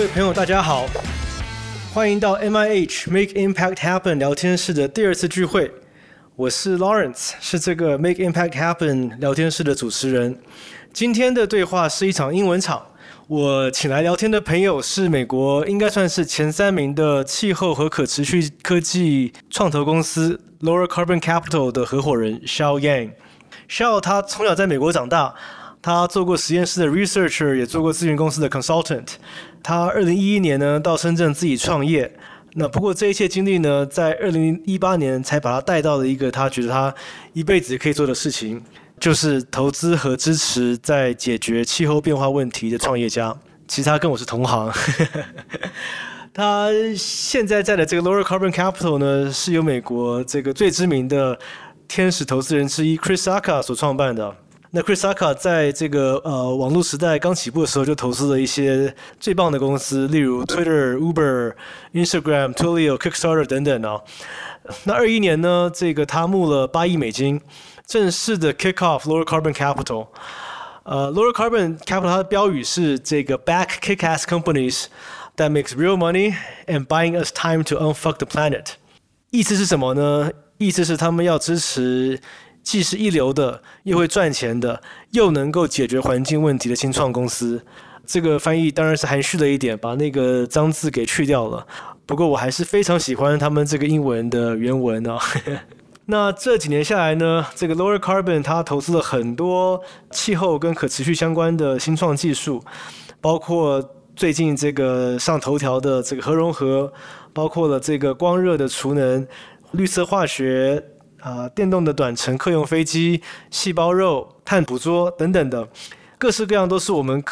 位朋友大家好，欢迎到 MIH Make Impact Happen 聊天室的第二次聚会。我是 Lawrence， 是这个 Make Impact Happen 聊天室的主持人。今天的对话是一场英文场，我请来聊天的朋友是美国应该算是前3名的气候和可持续科技创投公司 Lower Carbon Capital 的合伙人 Xiao Yang。 Xiao 他从小在美国长大，他做过实验室的 researcher， 也做过咨询公司的 consultant。 他2011年呢到深圳自己创业，那不过这一切经历呢，在2018年才把他带到了一个他觉得他一辈子可以做的事情，就是投资和支持在解决气候变化问题的创业家。其实他跟我是同行他现在在的这个 Lower Carbon Capital 呢，是由美国这个最知名的天使投资人之一 Chris Sacca 所创办的。那 Chris Sacca 在这个网络时代刚起步的时候，就投资了一些最棒的公司，例如 Twitter、Uber、Instagram、Twilio、Kickstarter 等等啊。那21年呢，这个他募了8亿美金，正式的 kick off Lower Carbon Capital。Lower Carbon Capital 它的标语是这个 Back Kick-Ass Companies that makes real money and buying us time to unfuck the planet。 意思是什么呢？意思是他们要支持既是一流的，又会赚钱的，又能够解决环境问题的新创公司。这个翻译当然是含蓄了一点，把那个脏字给去掉了，不过我还是非常喜欢他们这个英文的原文啊。那这几年下来呢，这个 Lower Carbon 它投资了很多气候跟可持续相关的新创技术，包括最近这个上头条的这个核融合，包括了这个光热的储能、绿色化学、电动的短程客用飞机、细胞肉、碳捕捉等等的，各式各样都是我们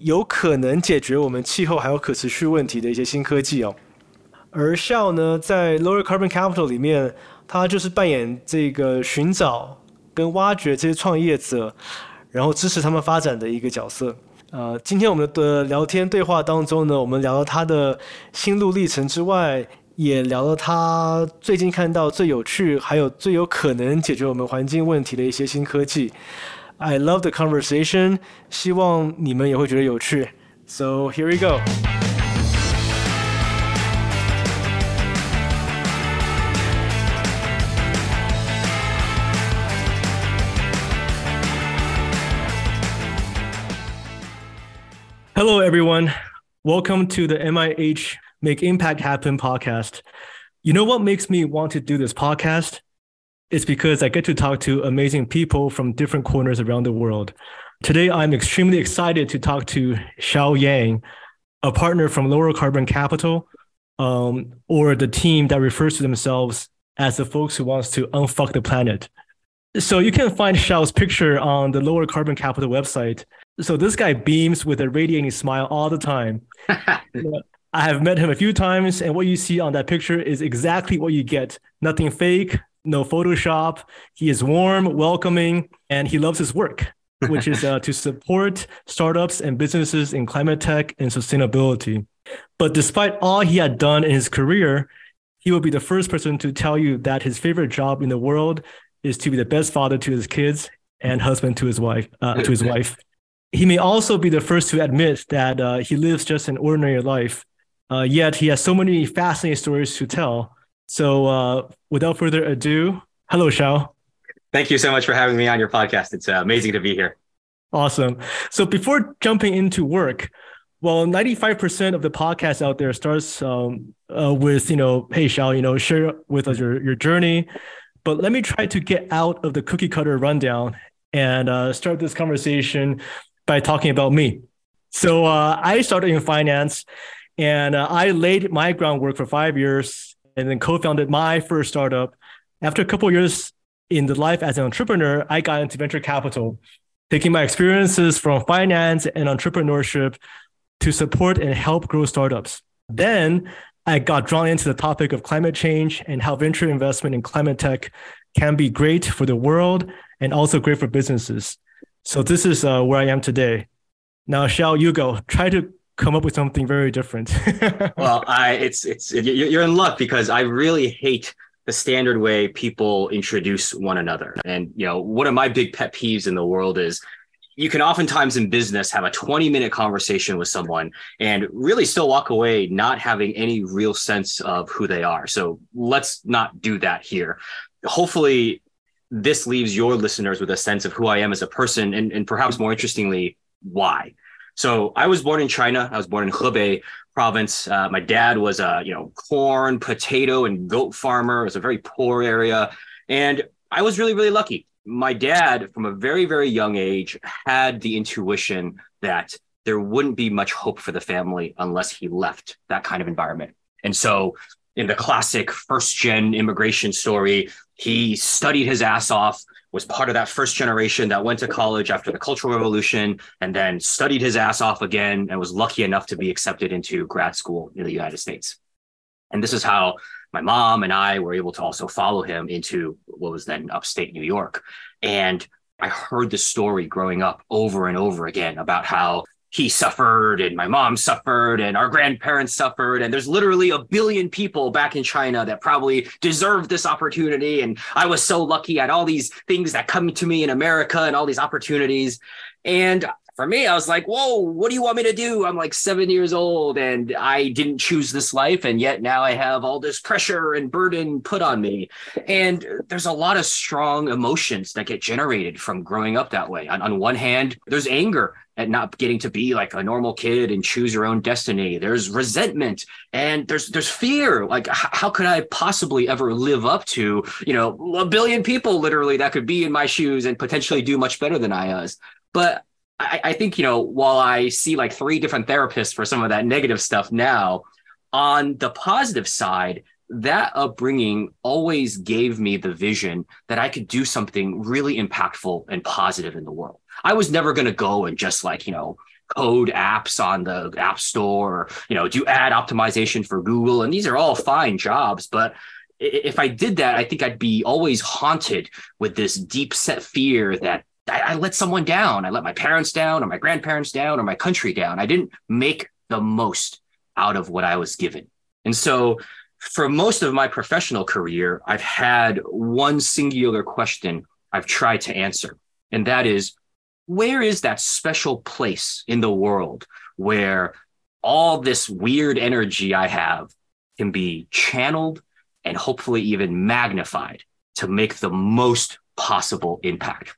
有可能解决我们气候还有可持续问题的一些新科技哦。而Xiao呢，在 Lower Carbon Capital 里面，他就是扮演这个寻找跟挖掘这些创业者，然后支持他们发展的一个角色。今天我们的聊天对话当中呢，我们聊到他的心路历程之外，也聊到他最近看到最有趣还有最有可能解决我们环境问题的一些新科技。 I love the conversation， 希望你们也会觉得有趣。 So here we go。 Hello everyone, welcome to the MIH Make Impact Happen podcast. You know what makes me want to do this podcast? It's because I get to talk to amazing people from different corners around the world. Today, I'm extremely excited to talk to Xiao Yang, a partner from Lower Carbon Capital, or the team that refers to themselves as the folks who wants to unfuck the planet. So you can find Xiao's picture on the Lower Carbon Capital website. So this guy beams with a radiating smile all the time. I have met him a few times, and what you see on that picture is exactly what you get. Nothing fake, no Photoshop. He is warm, welcoming, and he loves his work, which is to support startups and businesses in climate tech and sustainability. But despite all he had done in his career, he will be the first person to tell you that his favorite job in the world is to be the best father to his kids and husband to his wife. He may also be the first to admit that he lives just an ordinary life. Yet he has so many fascinating stories to tell. So without further ado, hello, Xiao. Thank you so much for having me on your podcast. It's amazing to be here. Awesome. So before jumping into work, well, 95% of the podcast out there starts with, hey, Xiao, share with us your journey. But let me try to get out of the cookie cutter rundown and start this conversation by talking about me. So I started in finance. And I laid my groundwork for 5 years and then co-founded my first startup. After a couple of years in the life as an entrepreneur, I got into venture capital, taking my experiences from finance and entrepreneurship to support and help grow startups. Then I got drawn into the topic of climate change and how venture investment in climate tech can be great for the world and also great for businesses. So this is where I am today. Now, Xiao, you go. Try to come up with something very different. Well, you're in luck because I really hate the standard way people introduce one another. And one of my big pet peeves in the world is you can oftentimes in business have a 20-minute conversation with someone and really still walk away not having any real sense of who they are. So let's not do that here. Hopefully, this leaves your listeners with a sense of who I am as a person and perhaps more interestingly, why. So I was born in China. I was born in Hebei province. My dad was a corn, potato, and goat farmer. It was a very poor area. And I was really, really lucky. My dad, from a very, very young age, had the intuition that there wouldn't be much hope for the family unless he left that kind of environment. And so in the classic first-gen immigration story, he studied his ass off, was part of that first generation that went to college after the Cultural Revolution, and then studied his ass off again and was lucky enough to be accepted into grad school in the United States. And this is how my mom and I were able to also follow him into what was then upstate New York. And I heard the story growing up over and over again about how he suffered and my mom suffered and our grandparents suffered. And there's literally 1 billion people back in China that probably deserved this opportunity. And I was so lucky at all these things that come to me in America and all these opportunities. And for me, I was like, whoa, what do you want me to do? I'm like 7 years old and I didn't choose this life. And yet now I have all this pressure and burden put on me. And there's a lot of strong emotions that get generated from growing up that way. On one hand, there's anger at not getting to be like a normal kid and choose your own destiny. There's resentment and there's fear. Like, how could I possibly ever live up to, 1 billion people literally that could be in my shoes and potentially do much better than I was. But I think, while I see like 3 different therapists for some of that negative stuff now, on the positive side, that upbringing always gave me the vision that I could do something really impactful and positive in the world. I was never going to go and just code apps on the App Store, or, do ad optimization for Google. And these are all fine jobs. But if I did that, I think I'd be always haunted with this deep set fear that I let someone down. I let my parents down or my grandparents down or my country down. I didn't make the most out of what I was given. And so for most of my professional career, I've had one singular question I've tried to answer, and that is, where is that special place in the world where all this weird energy I have can be channeled and hopefully even magnified to make the most possible impact?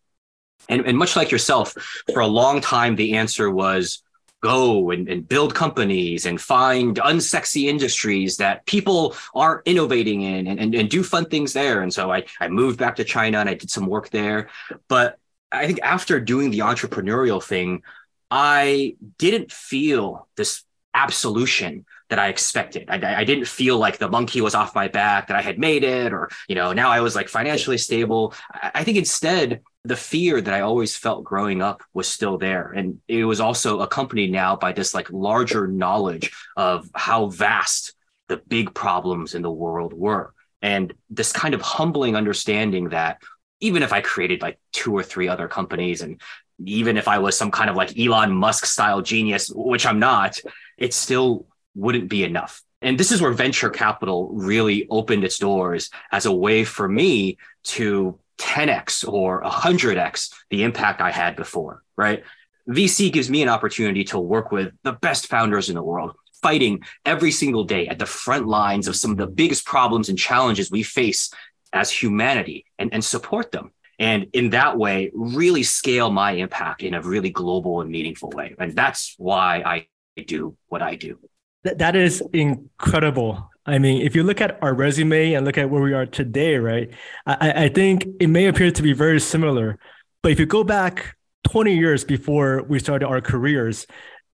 And much like yourself, for a long time, the answer was go and build companies and find unsexy industries that people are innovating in and do fun things there. And so I moved back to China and I did some work there. But I think after doing the entrepreneurial thing, I didn't feel this absolution that I expected. I didn't feel like the monkey was off my back, that I had made it, or, now I was like financially stable. I think instead, the fear that I always felt growing up was still there. And it was also accompanied now by this larger knowledge of how vast the big problems in the world were. And this kind of humbling understanding that even if I created 2 or 3 other companies, and even if I was some kind of Elon Musk style genius, which I'm not, it still wouldn't be enough. And this is where venture capital really opened its doors as a way for me to 10x or 100x the impact I had before, right? VC gives me an opportunity to work with the best founders in the world, fighting every single day at the front lines of some of the biggest problems and challenges we face as humanity and support them. And in that way, really scale my impact in a really global and meaningful way. And that's why I do what I do. That is incredible. I mean, if you look at our resume and look at where we are today, right? I think it may appear to be very similar, but if you go back 20 years before we started our careers,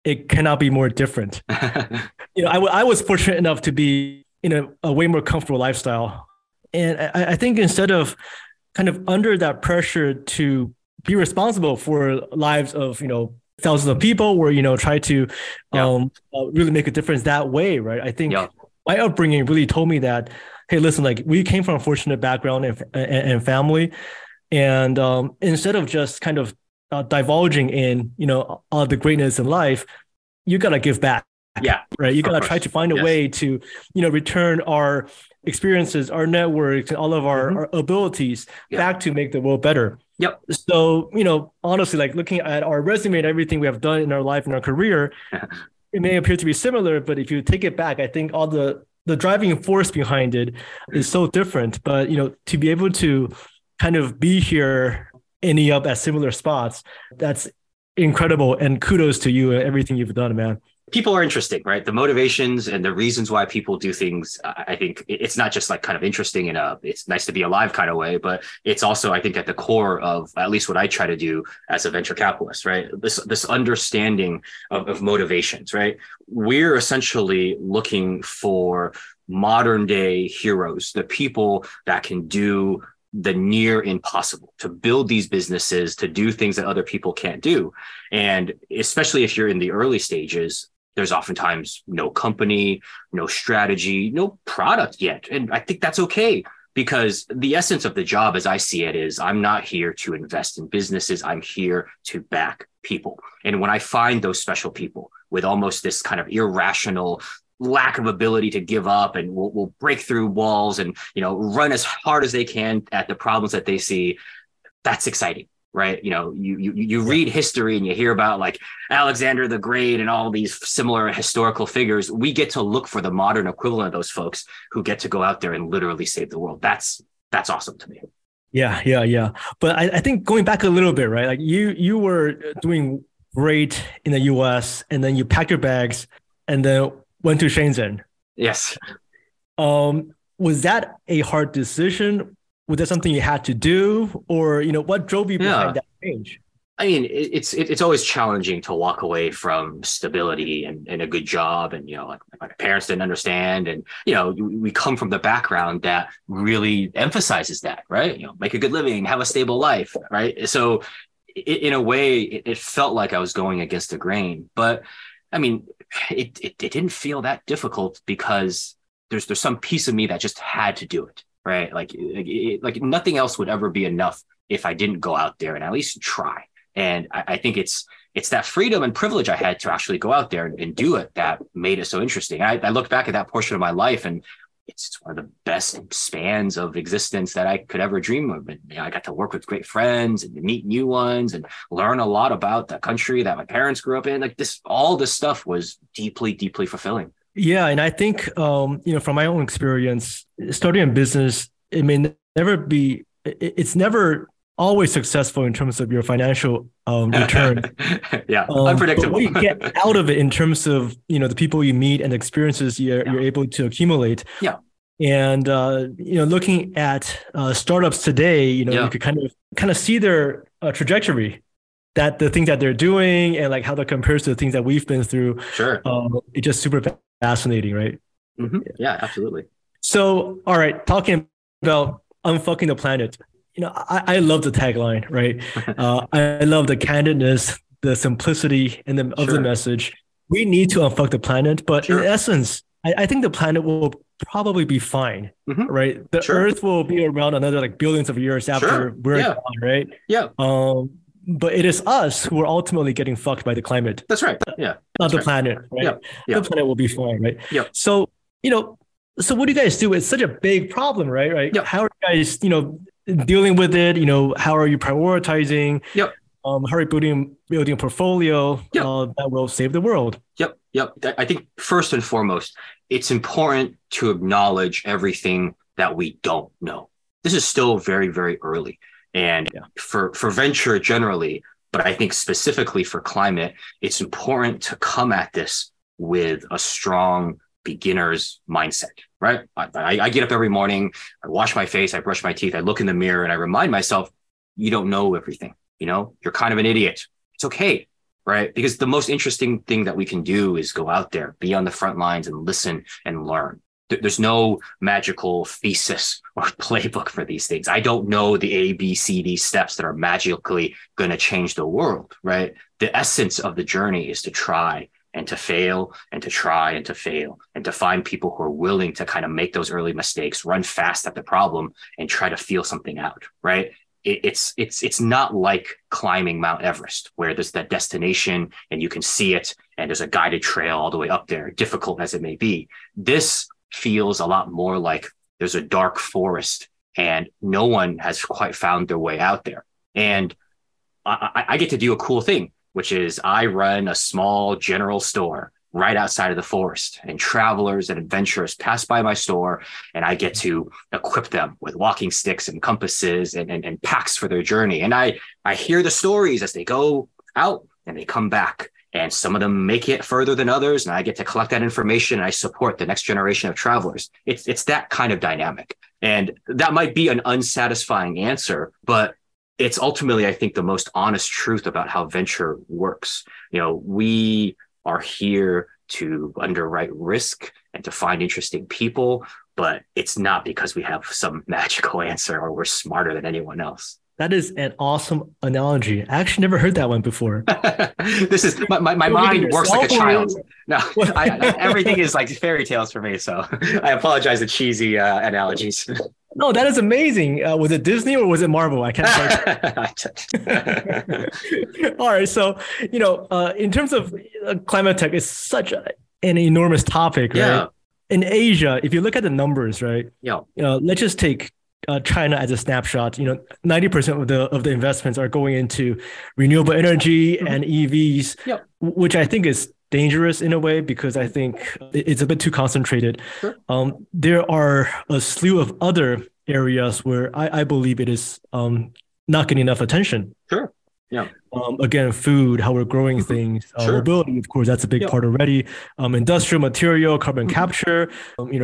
it cannot be more different. I was fortunate enough to be in a way more comfortable lifestyle. And I think instead of kind of under that pressure to be responsible for lives of, thousands of people or, try to really make a difference that way, right? I think my upbringing really told me that, hey, listen, we came from a fortunate background and family. And instead of just kind of divulging in, all the greatness in life, you got to give back. Yeah. Right. You got to try to find a way to, return our experiences, our networks, and all of our abilities back to make the world better. Yep. So, honestly, like looking at our resume and everything we have done in our life and our career, it may appear to be similar, but if you take it back, I think all the driving force behind it is so different. But, to be able to kind of be here, ending up at similar spots, that's incredible. And kudos to you and everything you've done, man. People are interesting, right? The motivations and the reasons why people do things, I think it's not just like kind of interesting in a it's nice to be alive kind of way, but it's also, I think, at the core of at least what I try to do as a venture capitalist, right? This understanding of motivations, right? We're essentially looking for modern day heroes, the people that can do the near impossible, to build these businesses, to do things that other people can't do. And especially if you're in the early stages, there's oftentimes no company, no strategy, no product yet. And I think that's okay, because the essence of the job, as I see it, is I'm not here to invest in businesses. I'm here to back people. And when I find those special people with almost this kind of irrational lack of ability to give up and will break through walls and, run as hard as they can at the problems that they see, that's exciting. Right. You read history and you hear about like Alexander the Great and all these similar historical figures. We get to look for the modern equivalent of those folks who get to go out there and literally save the world. That's awesome to me. Yeah. But I think going back a little bit, right? Like you were doing great in the US and then you packed your bags and then went to Shenzhen. Yes. Was that a hard decision? Was that something you had to do, or what drove you behind that change? I mean, it's always challenging to walk away from stability and a good job, and like my parents didn't understand, and we come from the background that really emphasizes that, right? Make a good living, have a stable life, right? So, in a way, it felt like I was going against the grain, but I mean, it didn't feel that difficult because there's some piece of me that just had to do it. Right. Like nothing else would ever be enough if I didn't go out there and at least try. And I think it's that freedom and privilege I had to actually go out there and do it that made it so interesting. I look back at that portion of my life and it's one of the best spans of existence that I could ever dream of. And I got to work with great friends and meet new ones and learn a lot about the country that my parents grew up in. Like all this stuff was deeply, deeply fulfilling. Yeah. And I think, from my own experience, starting a business, it's never always successful in terms of your financial return. Yeah. Unpredictable. But what you get out of it in terms of, the people you meet and the experiences you're able to accumulate. Yeah. And, looking at startups today, you could kind of see their trajectory. That the things that they're doing and like how that compares to the things that we've been through. Sure. It's just super fascinating, right? Mm-hmm. Yeah, absolutely. So, all right, talking about unfucking the planet, I love the tagline, right? I love the candidness, the simplicity, and of the message. We need to unfuck the planet, but in essence, I think the planet will probably be fine, mm-hmm. right? The Earth will be around another like billions of years after we're gone, right? Yeah. But it is us who are ultimately getting fucked by the climate. That's right. Yeah. Not the planet, right? Yeah. Yeah. The planet will be fine, right? Yeah. So, so what do you guys do? It's such a big problem, right? Right. Yeah. How are you guys, dealing with it? How are you prioritizing? Yep. How are you building a portfolio that will save the world? Yep. I think first and foremost, it's important to acknowledge everything that we don't know. This is still very, very early. And for venture generally, but I think specifically for climate, it's important to come at this with a strong beginner's mindset, right? I get up every morning, I wash my face, I brush my teeth, I look in the mirror and I remind myself, you don't know everything, you're kind of an idiot. It's okay, right? Because the most interesting thing that we can do is go out there, be on the front lines and listen and learn. There's no magical thesis or playbook for these things. I don't know the A, B, C, D steps that are magically going to change the world, right? The essence of the journey is to try and to fail and to try and to fail and to find people who are willing to kind of make those early mistakes, run fast at the problem and try to feel something out, right? It's not like climbing Mount Everest where there's that destination and you can see it and there's a guided trail all the way up there, difficult as it may be. This feels a lot more like there's a dark forest and no one has quite found their way out there. And I get to do a cool thing, which is I run a small general store right outside of the forest, and travelers and adventurers pass by my store, and I get to equip them with walking sticks and compasses and packs for their journey. And I hear the stories as they go out and they come back, and some of them make it further than others. And I get to collect that information, and I support the next generation of travelers. It's that kind of dynamic. And that might be an unsatisfying answer, but it's ultimately, I think, the most honest truth about how venture works. You know, we are here to underwrite risk and to find interesting people, but it's not because we have some magical answer or we're smarter than anyone else. That is an awesome analogy. I actually never heard that one before. This is my mind works like a child. No, everything is like fairy tales for me. So I apologize for cheesy analogies. No, that is amazing. Was it Disney or was it Marvel? I can't remember. All right. So, you know, in terms of climate tech, it's such an enormous topic, yeah, right? In Asia, if you look at the numbers, right? Yeah. Let's just take China as a snapshot. You know, 90% of the investments are going into renewable energy and EVs, yep, which I think is dangerous in a way, because I think it's a bit too concentrated. Sure. There are a slew of other areas where I believe it is not getting enough attention. Sure. Yeah. Again, food, how we're growing things, sure, mobility, of course, that's a big, yeah, part already. Industrial material, carbon capture,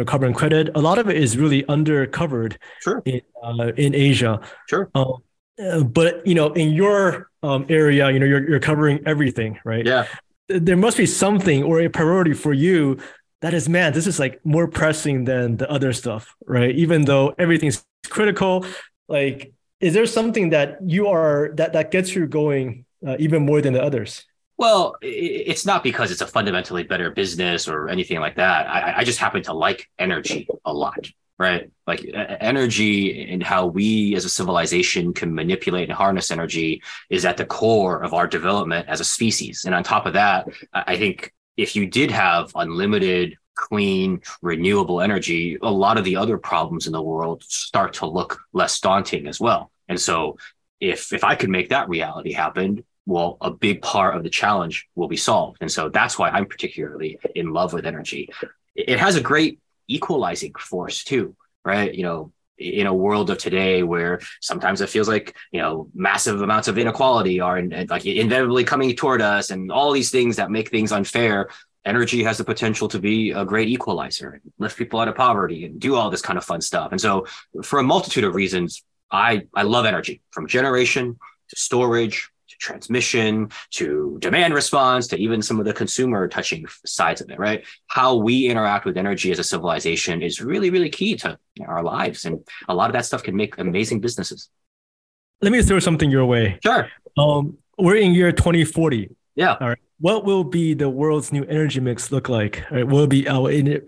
carbon credit. A lot of it is really undercovered, sure, in Asia. Sure. But in your area, you're covering everything, right? Yeah. There must be something or a priority for you that is, man, this is like more pressing than the other stuff, right? Even though everything's critical, like, is there something that you are that gets you going even more than the others? Well, it's not because it's a fundamentally better business or anything like that. I just happen to like energy a lot, right? Like energy and how we as a civilization can manipulate and harness energy is at the core of our development as a species. And on top of that, I think if you did have unlimited, clean, renewable energy, a lot of the other problems in the world start to look less daunting as well. And so if I could make that reality happen, well, a big part of the challenge will be solved. And so that's why I'm particularly in love with energy. It has a great equalizing force too, right? In a world of today where sometimes it feels like, massive amounts of inequality are inevitably coming toward us and all these things that make things unfair, energy has the potential to be a great equalizer and lift people out of poverty and do all this kind of fun stuff. And so for a multitude of reasons, I love energy, from generation to storage, to transmission, to demand response, to even some of the consumer touching sides of it, right? How we interact with energy as a civilization is really, really key to our lives. And a lot of that stuff can make amazing businesses. Let me throw something your way. Sure. We're in year 2040. Yeah. All right. What will be the world's new energy mix look like? Right, will be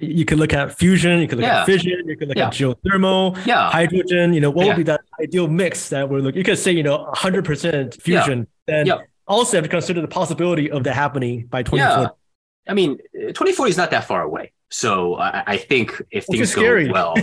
you can look at fusion, you can look, yeah, at fission, you can look, yeah, at geothermal, yeah, hydrogen. What, yeah, will be that ideal mix that we're looking? You could say 100% fusion, yeah, and, yeah, also have to consider the possibility of that happening by 2040. Yeah. I mean, 2040 is not that far away. So I think if things go well,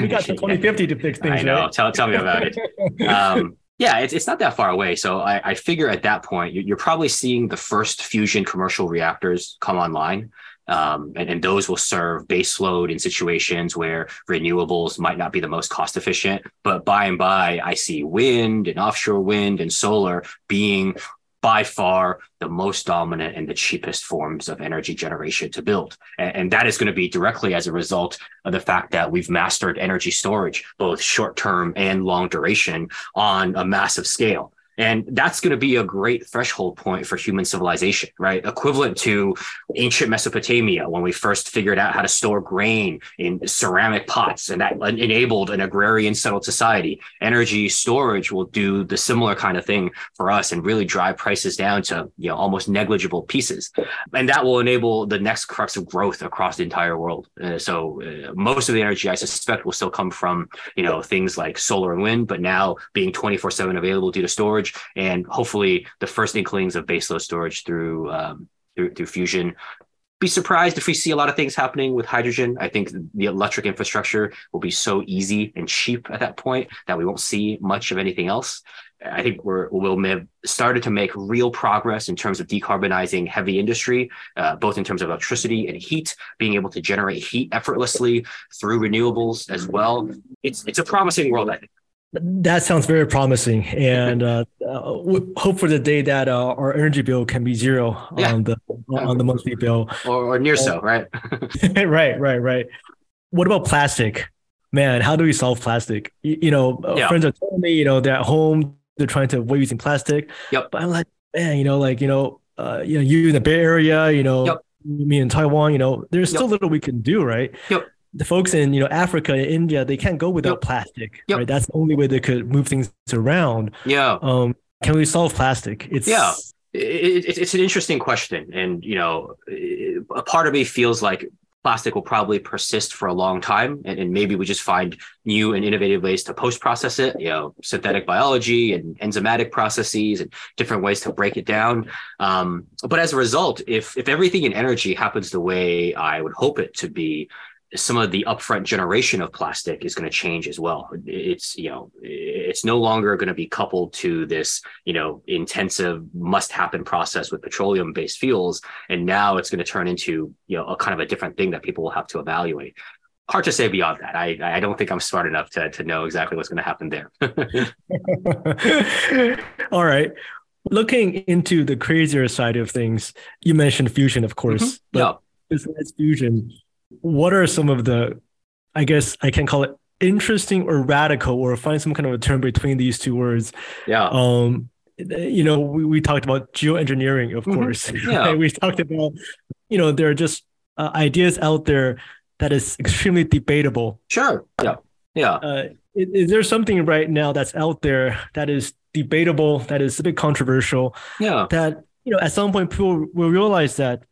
we got to 2050 to fix things. I know. Right? Tell me about it. Yeah, it's not that far away. So I figure at that point, you're probably seeing the first fusion commercial reactors come online. And those will serve baseload in situations where renewables might not be the most cost efficient. But by and by, I see wind and offshore wind and solar being by far the most dominant and the cheapest forms of energy generation to build. And that is going to be directly as a result of the fact that we've mastered energy storage, both short-term and long duration, on a massive scale. And that's going to be a great threshold point for human civilization, right? Equivalent to ancient Mesopotamia when we first figured out how to store grain in ceramic pots, and that enabled an agrarian settled society. Energy storage will do the similar kind of thing for us and really drive prices down to, almost negligible pieces. And that will enable the next crux of growth across the entire world. So most of the energy I suspect will still come from, things like solar and wind, but now being 24/7 available due to storage, and hopefully the first inklings of baseload storage through fusion. be surprised if we see a lot of things happening with hydrogen. I think the electric infrastructure will be so easy and cheap at that point that we won't see much of anything else. I think we'll have started to make real progress in terms of decarbonizing heavy industry, both in terms of electricity and heat, being able to generate heat effortlessly through renewables as well. It's a promising world, I think. That sounds very promising, and hope for the day that our energy bill can be zero on the monthly bill, or near so, right? right. What about plastic, man? How do we solve plastic? Friends are telling me, they're at home, they're trying to avoid using plastic. Yep. But I'm like, man, you in the Bay Area, me in Taiwan, there's so little we can do, right? Yep. The folks in Africa and India, they can't go without plastic. Yep. Right? That's the only way they could move things around. Yeah. Can we solve plastic? It's an interesting question, and a part of me feels like plastic will probably persist for a long time, and maybe we just find new and innovative ways to post-process it, synthetic biology and enzymatic processes and different ways to break it down. But as a result, if everything in energy happens the way I would hope it to be, some of the upfront generation of plastic is going to change as well. It's no longer going to be coupled to this, intensive must happen process with petroleum based fuels. And now it's going to turn into, a kind of a different thing that people will have to evaluate. Hard to say beyond that. I don't think I'm smart enough to know exactly what's going to happen there. All right. Looking into the crazier side of things, you mentioned fusion, of course, but besides fusion, what are some of the, I guess I can call it interesting or radical, or find some kind of a term between these two words? Yeah. We talked about geoengineering, of course. Yeah. We talked about, there are just ideas out there that is extremely debatable. Sure. Yeah. Yeah. Is there something right now that's out there that is debatable, that is a bit controversial? Yeah. That, at some point people will realize that,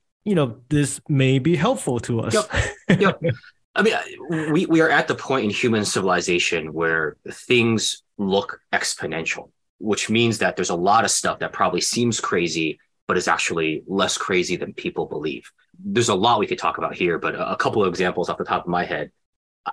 this may be helpful to us. Yep. I mean, we are at the point in human civilization where things look exponential, which means that there's a lot of stuff that probably seems crazy, but is actually less crazy than people believe. There's a lot we could talk about here, but a couple of examples off the top of my head.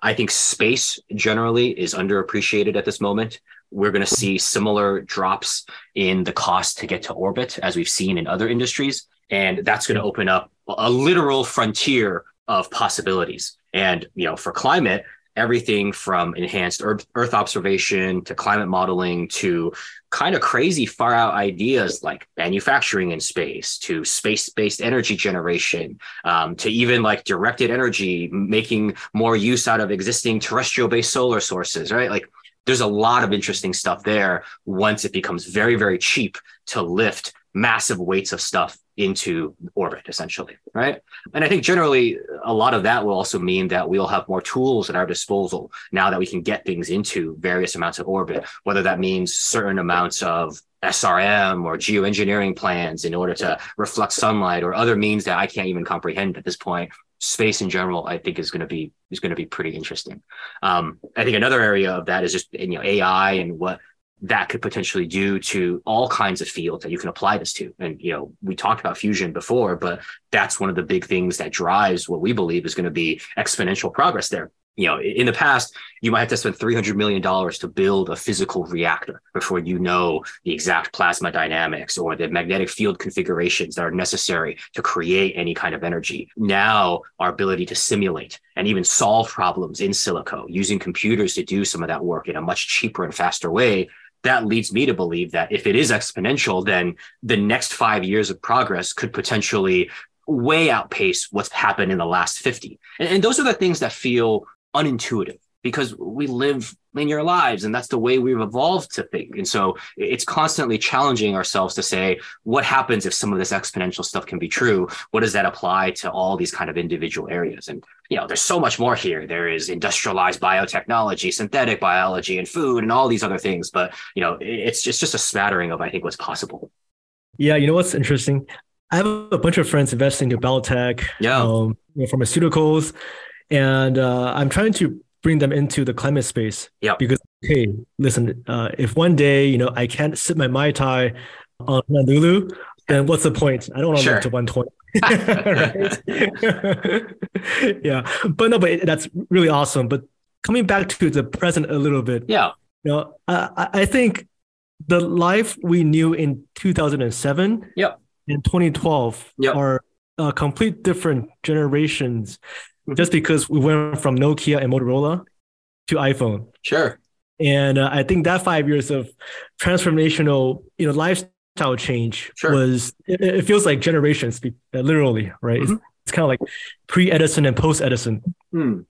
I think space generally is underappreciated at this moment. We're going to see similar drops in the cost to get to orbit as we've seen in other industries. And that's going to open up a literal frontier of possibilities. And, for climate, everything from enhanced Earth observation to climate modeling to kind of crazy far out ideas like manufacturing in space, to space-based energy generation, to even like directed energy, making more use out of existing terrestrial-based solar sources, right? Like, there's a lot of interesting stuff there once it becomes very, very cheap to lift massive weights of stuff into orbit, essentially, right? And I think generally a lot of that will also mean that we'll have more tools at our disposal now that we can get things into various amounts of orbit, whether that means certain amounts of SRM or geoengineering plans in order to reflect sunlight or other means that I can't even comprehend at this point. Space in general, I think, is going to be pretty interesting. I think another area of that is just AI and what that could potentially do to all kinds of fields that you can apply this to. And, we talked about fusion before, but that's one of the big things that drives what we believe is going to be exponential progress there. In the past, you might have to spend $300 million to build a physical reactor before the exact plasma dynamics or the magnetic field configurations that are necessary to create any kind of energy. Now, our ability to simulate and even solve problems in silico using computers to do some of that work in a much cheaper and faster way, that leads me to believe that if it is exponential, then the next 5 years of progress could potentially way outpace what's happened in the last 50. And those are the things that feel unintuitive because we live linear lives and that's the way we've evolved to think. And so it's constantly challenging ourselves to say, what happens if some of this exponential stuff can be true? What does that apply to all these kind of individual areas? And, there's so much more here. There is industrialized biotechnology, synthetic biology, and food and all these other things. But, it's just a smattering of, I think, what's possible. Yeah. You know what's interesting? I have a bunch of friends investing in biotech, pharmaceuticals, and I'm trying to bring them into the climate space. Yeah. Because, hey, listen, if one day, I can't sip my Mai Tai on Honolulu, then what's the point? I don't want to live to 120. Yeah, but no, but that's really awesome. But coming back to the present a little bit, yeah, you know, I think the life we knew in 2007, yep, and 2012, yep, are complete different generations, mm-hmm, just because we went from Nokia and Motorola to iPhone. Sure. And I think that 5 years of transformational, you know, lifestyle change, sure, was, it feels like generations, literally, right? Mm-hmm. It's kind of like pre-Edison and post-Edison. Mm.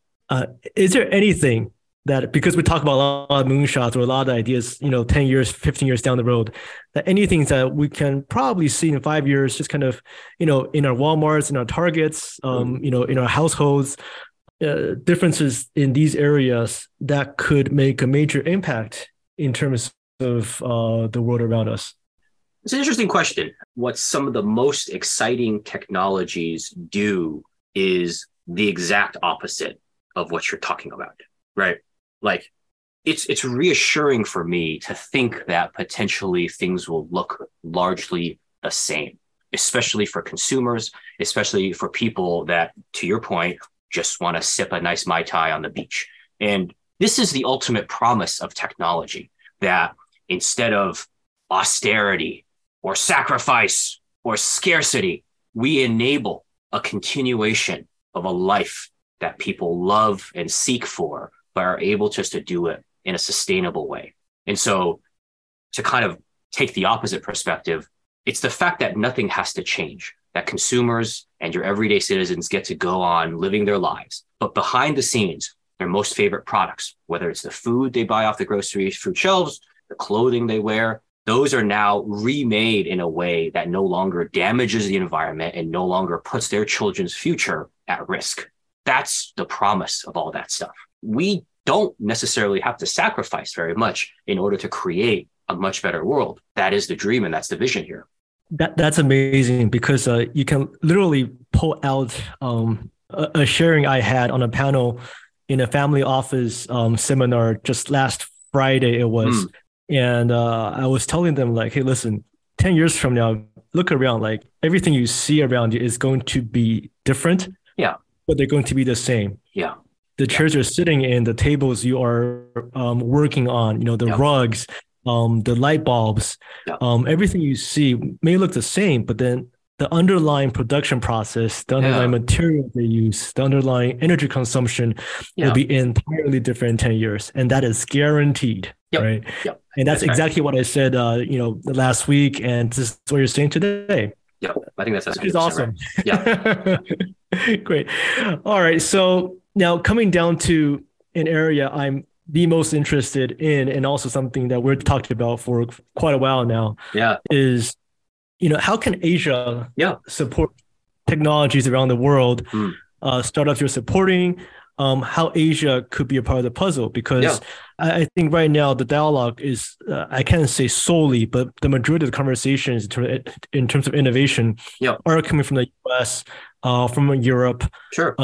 Is there anything that, because we talk about a lot of moonshots or a lot of ideas, you know, 10 years, 15 years down the road, that anything that we can probably see in 5 years, just kind of, you know, in our Walmarts, in our Targets, mm, you know, in our households, differences in these areas that could make a major impact in terms of the world around us? It's an interesting question. What some of the most exciting technologies do is the exact opposite of what you're talking about, right? Like, it's reassuring for me to think that potentially things will look largely the same, especially for consumers, especially for people that, to your point, just want to sip a nice Mai Tai on the beach. And this is the ultimate promise of technology, that instead of austerity or sacrifice or scarcity, we enable a continuation of a life that people love and seek for, but are able just to do it in a sustainable way. And so to kind of take the opposite perspective, it's the fact that nothing has to change, that consumers and your everyday citizens get to go on living their lives. But behind the scenes, their most favorite products, whether it's the food they buy off the grocery fruit shelves, the clothing they wear, those are now remade in a way that no longer damages the environment and no longer puts their children's future at risk. That's the promise of all that stuff. We don't necessarily have to sacrifice very much in order to create a much better world. That is the dream, and that's the vision here. That's amazing, because you can literally pull out a sharing I had on a panel in a family office seminar just last Friday it was. Mm. And I was telling them, like, hey, listen, 10 years from now, look around, like everything you see around you is going to be different. Yeah. But they're going to be the same. Yeah. The chairs you're sitting in, the tables you are working on, you know, the rugs, the light bulbs, everything you see may look the same, but then the underlying production process, the underlying material they use, the underlying energy consumption will be entirely different in 10 years. And that is guaranteed, right? Yep. And that's exactly what I said, you know, last week. And this is what you're saying today. Yeah, I think that's awesome. Right. Yeah. Great. All right. So now coming down to an area I'm the most interested in, and also something that we're talking about for quite a while now, is, you know, how can Asia support technologies around the world, startups you're supporting, how Asia could be a part of the puzzle? Because I think right now the dialogue is, I can't say solely, but the majority of the conversations in terms of innovation are coming from the US, from Europe. Sure.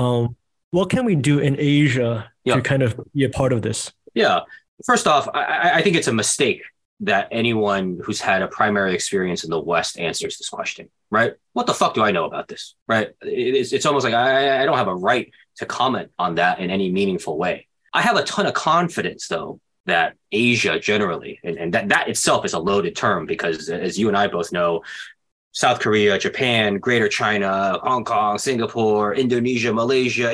What can we do in Asia to kind of be a part of this? Yeah. First off, I think it's a mistake that anyone who's had a primary experience in the West answers this question, right? What the fuck do I know about this, right? It's almost like I don't have a right to comment on that in any meaningful way. I have a ton of confidence, though, that Asia generally, and that itself is a loaded term, because as you and I both know, South Korea, Japan, Greater China, Hong Kong, Singapore, Indonesia, Malaysia,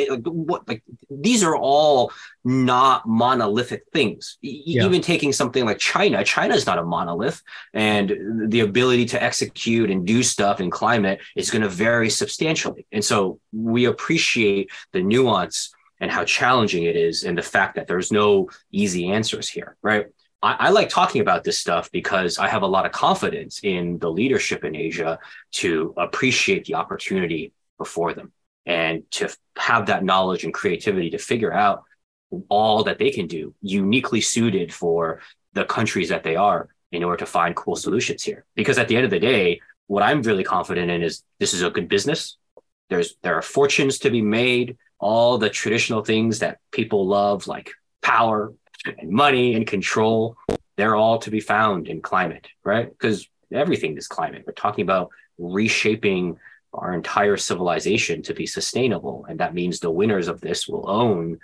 these are all not monolithic things. Even taking something like China is not a monolith, and the ability to execute and do stuff in climate is going to vary substantially. And so we appreciate the nuance and how challenging it is, and the fact that there's no easy answers here, right? I like talking about this stuff because I have a lot of confidence in the leadership in Asia to appreciate the opportunity before them, and to have that knowledge and creativity to figure out all that they can do uniquely suited for the countries that they are, in order to find cool solutions here. Because at the end of the day, what I'm really confident in is this is a good business. There are fortunes to be made, all the traditional things that people love, like power and money and control, they're all to be found in climate, right? Because everything is climate. We're talking about reshaping our entire civilization to be sustainable. And that means the winners of this will own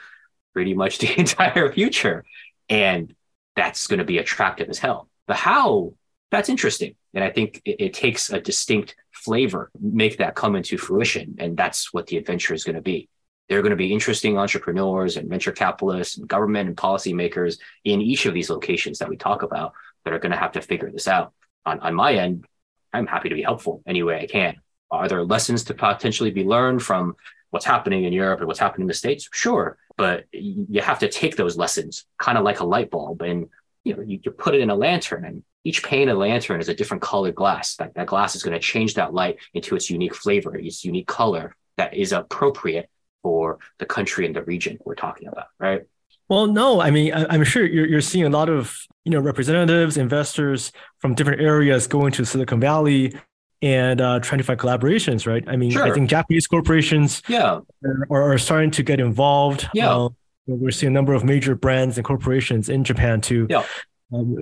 pretty much the entire future. And that's going to be attractive as hell. The how, that's interesting. And I think it takes a distinct flavor, make that come into fruition. And that's what the adventure is going to be. There are going to be interesting entrepreneurs and venture capitalists and government and policymakers in each of these locations that we talk about that are going to have to figure this out. On my end, I'm happy to be helpful any way I can. Are there lessons to potentially be learned from what's happening in Europe and what's happening in the States? Sure. But you have to take those lessons kind of like a light bulb, and you put it in a lantern, and each pane of the lantern is a different colored glass. That glass is going to change that light into its unique flavor, its unique color that is appropriate for the country and the region we're talking about, right? Well, no, I mean, I'm sure you're seeing a lot of representatives, investors from different areas going to Silicon Valley and trying to find collaborations, right? I mean, sure. I think Japanese corporations are starting to get involved. Yeah. We're seeing a number of major brands and corporations in Japan to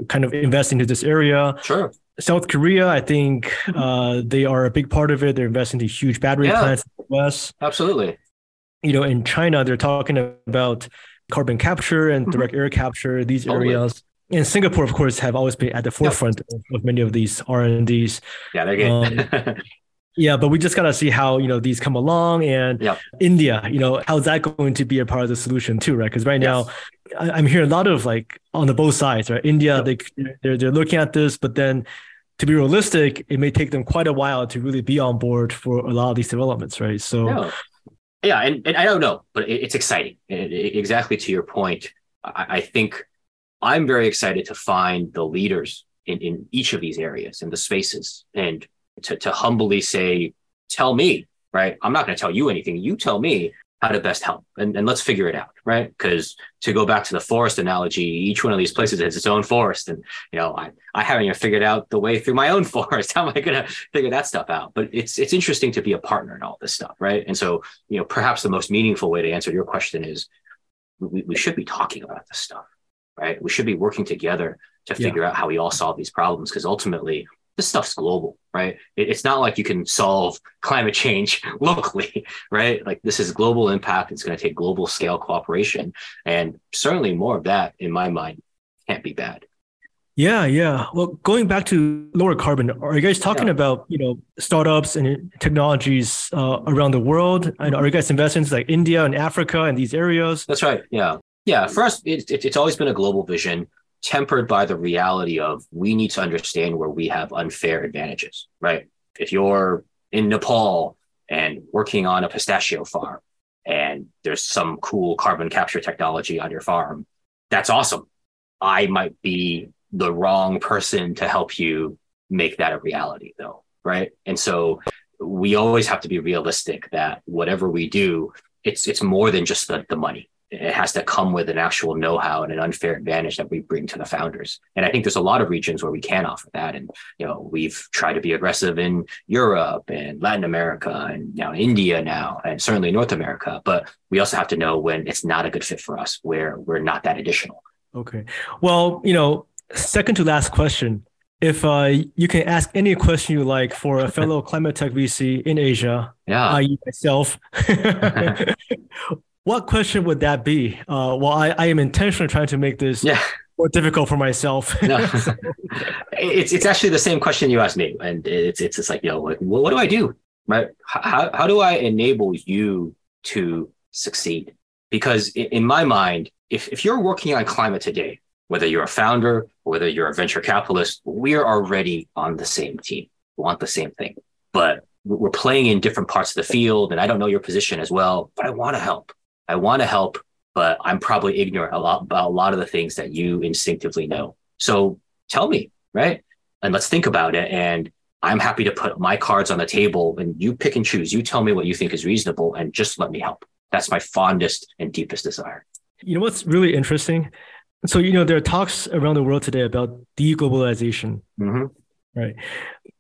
kind of invest into this area. Sure. South Korea, I think they are a big part of it. They're investing in huge battery plants in the US. Absolutely. In China, they're talking about carbon capture and direct air capture, these areas. And Singapore, of course, have always been at the forefront of many of these R&Ds. Yeah, they're good. But we just got to see how, these come along, and India, how's that going to be a part of the solution too, right? Because right now I'm hearing a lot of on the both sides, right? India, they're looking at this, but then to be realistic, it may take them quite a while to really be on board for a lot of these developments, right? So, and I don't know, but it's exciting. Exactly to your point, I think I'm very excited to find the leaders in each of these areas and the spaces, and to humbly say, tell me, right? I'm not going to tell you anything. You tell me how to best help, and let's figure it out, right? Because to go back to the forest analogy, each one of these places has its own forest. And, I haven't even figured out the way through my own forest. How am I going to figure that stuff out? But it's interesting to be a partner in all this stuff, right? And so, perhaps the most meaningful way to answer your question is we should be talking about this stuff. Right? We should be working together to figure out how we all solve these problems, because ultimately this stuff's global, right? It's not like you can solve climate change locally, right? Like, this is global impact. It's going to take global scale cooperation, and certainly more of that, in my mind, can't be bad. Yeah. Well, going back to lower carbon, are you guys talking about, startups and technologies around the world? And are you guys investing in like India and Africa and these areas? That's right. Yeah, for us, it's always been a global vision tempered by the reality of we need to understand where we have unfair advantages, right? If you're in Nepal and working on a pistachio farm and there's some cool carbon capture technology on your farm, that's awesome. I might be the wrong person to help you make that a reality though, right? And so we always have to be realistic that whatever we do, it's more than just the money. It has to come with an actual know-how and an unfair advantage that we bring to the founders. And I think there's a lot of regions where we can offer that. And, we've tried to be aggressive in Europe and Latin America and now India now, and certainly North America. But we also have to know when it's not a good fit for us, where we're not that additional. Okay. Well, second to last question, if you can ask any question you like for a fellow climate tech VC in Asia, i.e. myself, what question would that be? Well, I am intentionally trying to make this more difficult for myself. It's actually the same question you asked me. And it's just like, what do I do? Right? How do I enable you to succeed? Because in my mind, if you're working on climate today, whether you're a founder, or whether you're a venture capitalist, we're already on the same team. We want the same thing. But we're playing in different parts of the field. And I don't know your position as well, but I want to help. But I'm probably ignorant about a lot of the things that you instinctively know. So tell me, right? And let's think about it. And I'm happy to put my cards on the table, and you pick and choose. You tell me what you think is reasonable and just let me help. That's my fondest and deepest desire. You know what's really interesting? So, there are talks around the world today about deglobalization, right?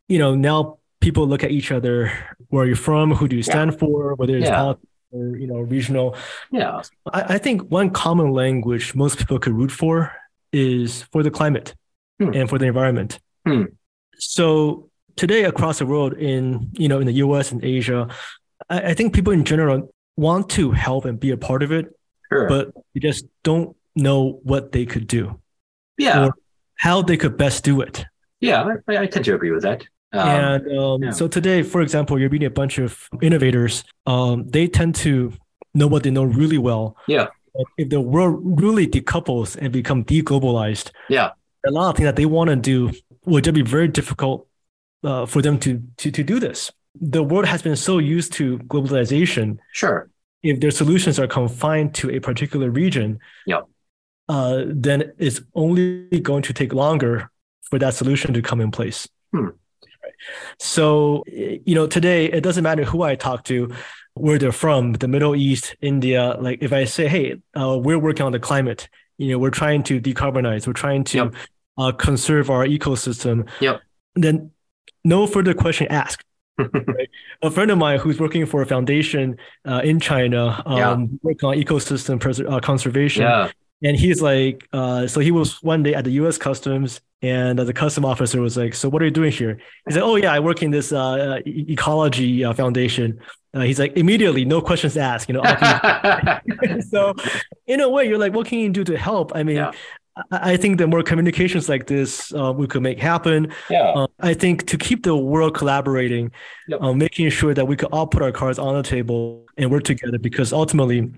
Now people look at each other. Where are you from? Who do you stand for? Whether it's politics or regional. I think one common language most people could root for is for the climate and for the environment. So today across the world in, you know, in the US and Asia, I think people in general want to help and be a part of it, sure, but they just don't know what they could do. Yeah. Or how they could best do it. Yeah, I tend to agree with that. So today, for example, you're meeting a bunch of innovators. They tend to know what they know really well. Yeah. But if the world really decouples and become de-globalized, yeah, a lot of things that they want to do would just be very difficult for them to do this. The world has been so used to globalization. Sure. If their solutions are confined to a particular region, yeah, then it's only going to take longer for that solution to come in place. Hmm. So, you know, today, it doesn't matter who I talk to, where they're from, the Middle East, India. Like if I say, hey, we're working on the climate, you know, we're trying to decarbonize, we're trying to yep. Conserve our ecosystem. Yep. Then no further question asked. Right? A friend of mine who's working for a foundation in China, working on ecosystem conservation. Yeah. And he's like, so he was one day at the U.S. Customs, and the custom officer was like, so what are you doing here? He said, oh, yeah, I work in this ecology foundation. He's like, immediately, no questions asked. You know, so in a way, you're like, what can you do to help? I mean, yeah. I think the more communications like this we could make happen. Yeah. I think to keep the world collaborating, yep. Making sure that we could all put our cards on the table and work together, because ultimately,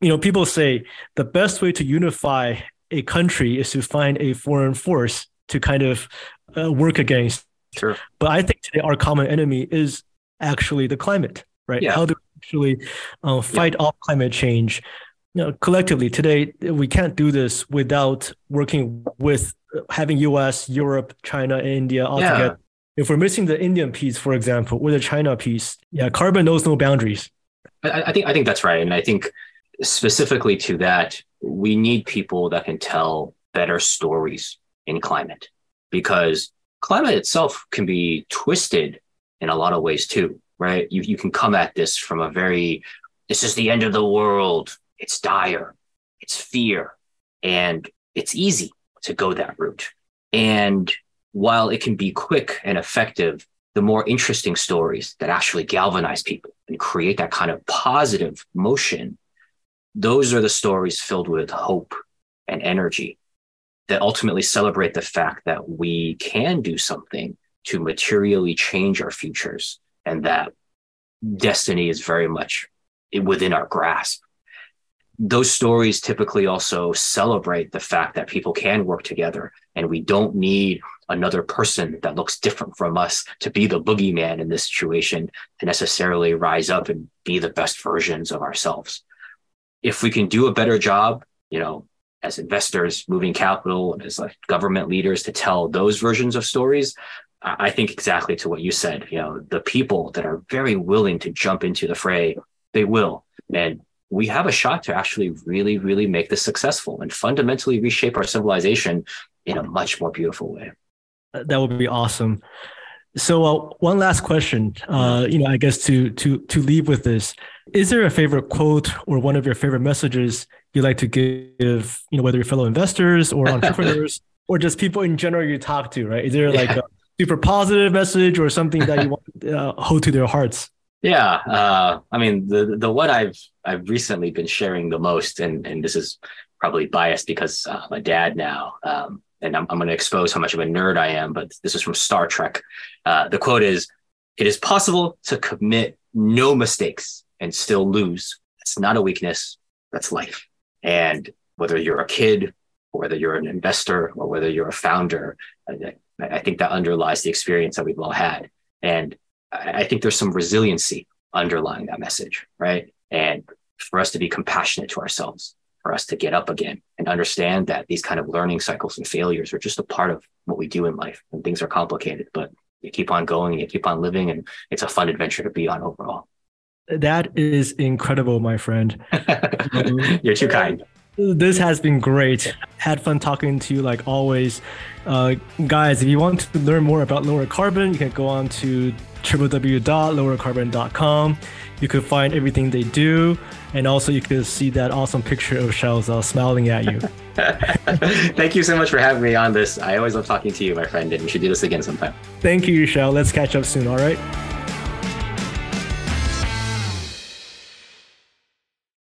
you know, people say the best way to unify a country is to find a foreign force to kind of work against. Sure. But I think today our common enemy is actually the climate, right? Yeah. How do we actually fight off climate change? You know, collectively today, we can't do this without working with having US, Europe, China, and India all together. If we're missing the Indian piece, for example, or the China piece, carbon knows no boundaries. I think that's right. And I think specifically to that, we need people that can tell better stories in climate, because climate itself can be twisted in a lot of ways too, right? You can come at this from a very, this is the end of the world, it's dire, it's fear, and it's easy to go that route. And while it can be quick and effective, the more interesting stories that actually galvanize people and create that kind of positive motion, those are the stories filled with hope and energy that ultimately celebrate the fact that we can do something to materially change our futures, and that destiny is very much within our grasp. Those stories typically also celebrate the fact that people can work together, and we don't need another person that looks different from us to be the boogeyman in this situation to necessarily rise up and be the best versions of ourselves. If we can do a better job, you know, as investors moving capital and as like government leaders to tell those versions of stories, I think exactly to what you said, you know, the people that are very willing to jump into the fray, they will. And we have a shot to actually really, really make this successful and fundamentally reshape our civilization in a much more beautiful way. That would be awesome. So one last question, you know, I guess to leave with this, is there a favorite quote or one of your favorite messages you like to give, you know, whether you're fellow investors or entrepreneurs or just people in general you talk to, right? Is there like a super positive message or something that you want to hold to their hearts? Yeah. I mean, the one I've recently been sharing the most, and this is probably biased because I'm a dad now, and I'm going to expose how much of a nerd I am, but this is from Star Trek. The quote is, "It is possible to commit no mistakes and still lose. It's not a weakness. That's life." And whether you're a kid, or whether you're an investor, or whether you're a founder, I think that underlies the experience that we've all had. And I think there's some resiliency underlying that message, right? And for us to be compassionate to ourselves, for us to get up again and understand that these kind of learning cycles and failures are just a part of what we do in life, and things are complicated, but you keep on going and you keep on living, and it's a fun adventure to be on overall. That is incredible, my friend. You're too kind. This has been great. Had fun talking to you like always. Guys, if you want to learn more about lower carbon, you can go on to www.lowercarbon.com. You could find everything they do, and also you could see that awesome picture of Xiao's smiling at you. Thank you so much for having me on this. I always love talking to you, my friend, and we should do this again sometime. Thank you, Xiao. Let's catch up soon, all right?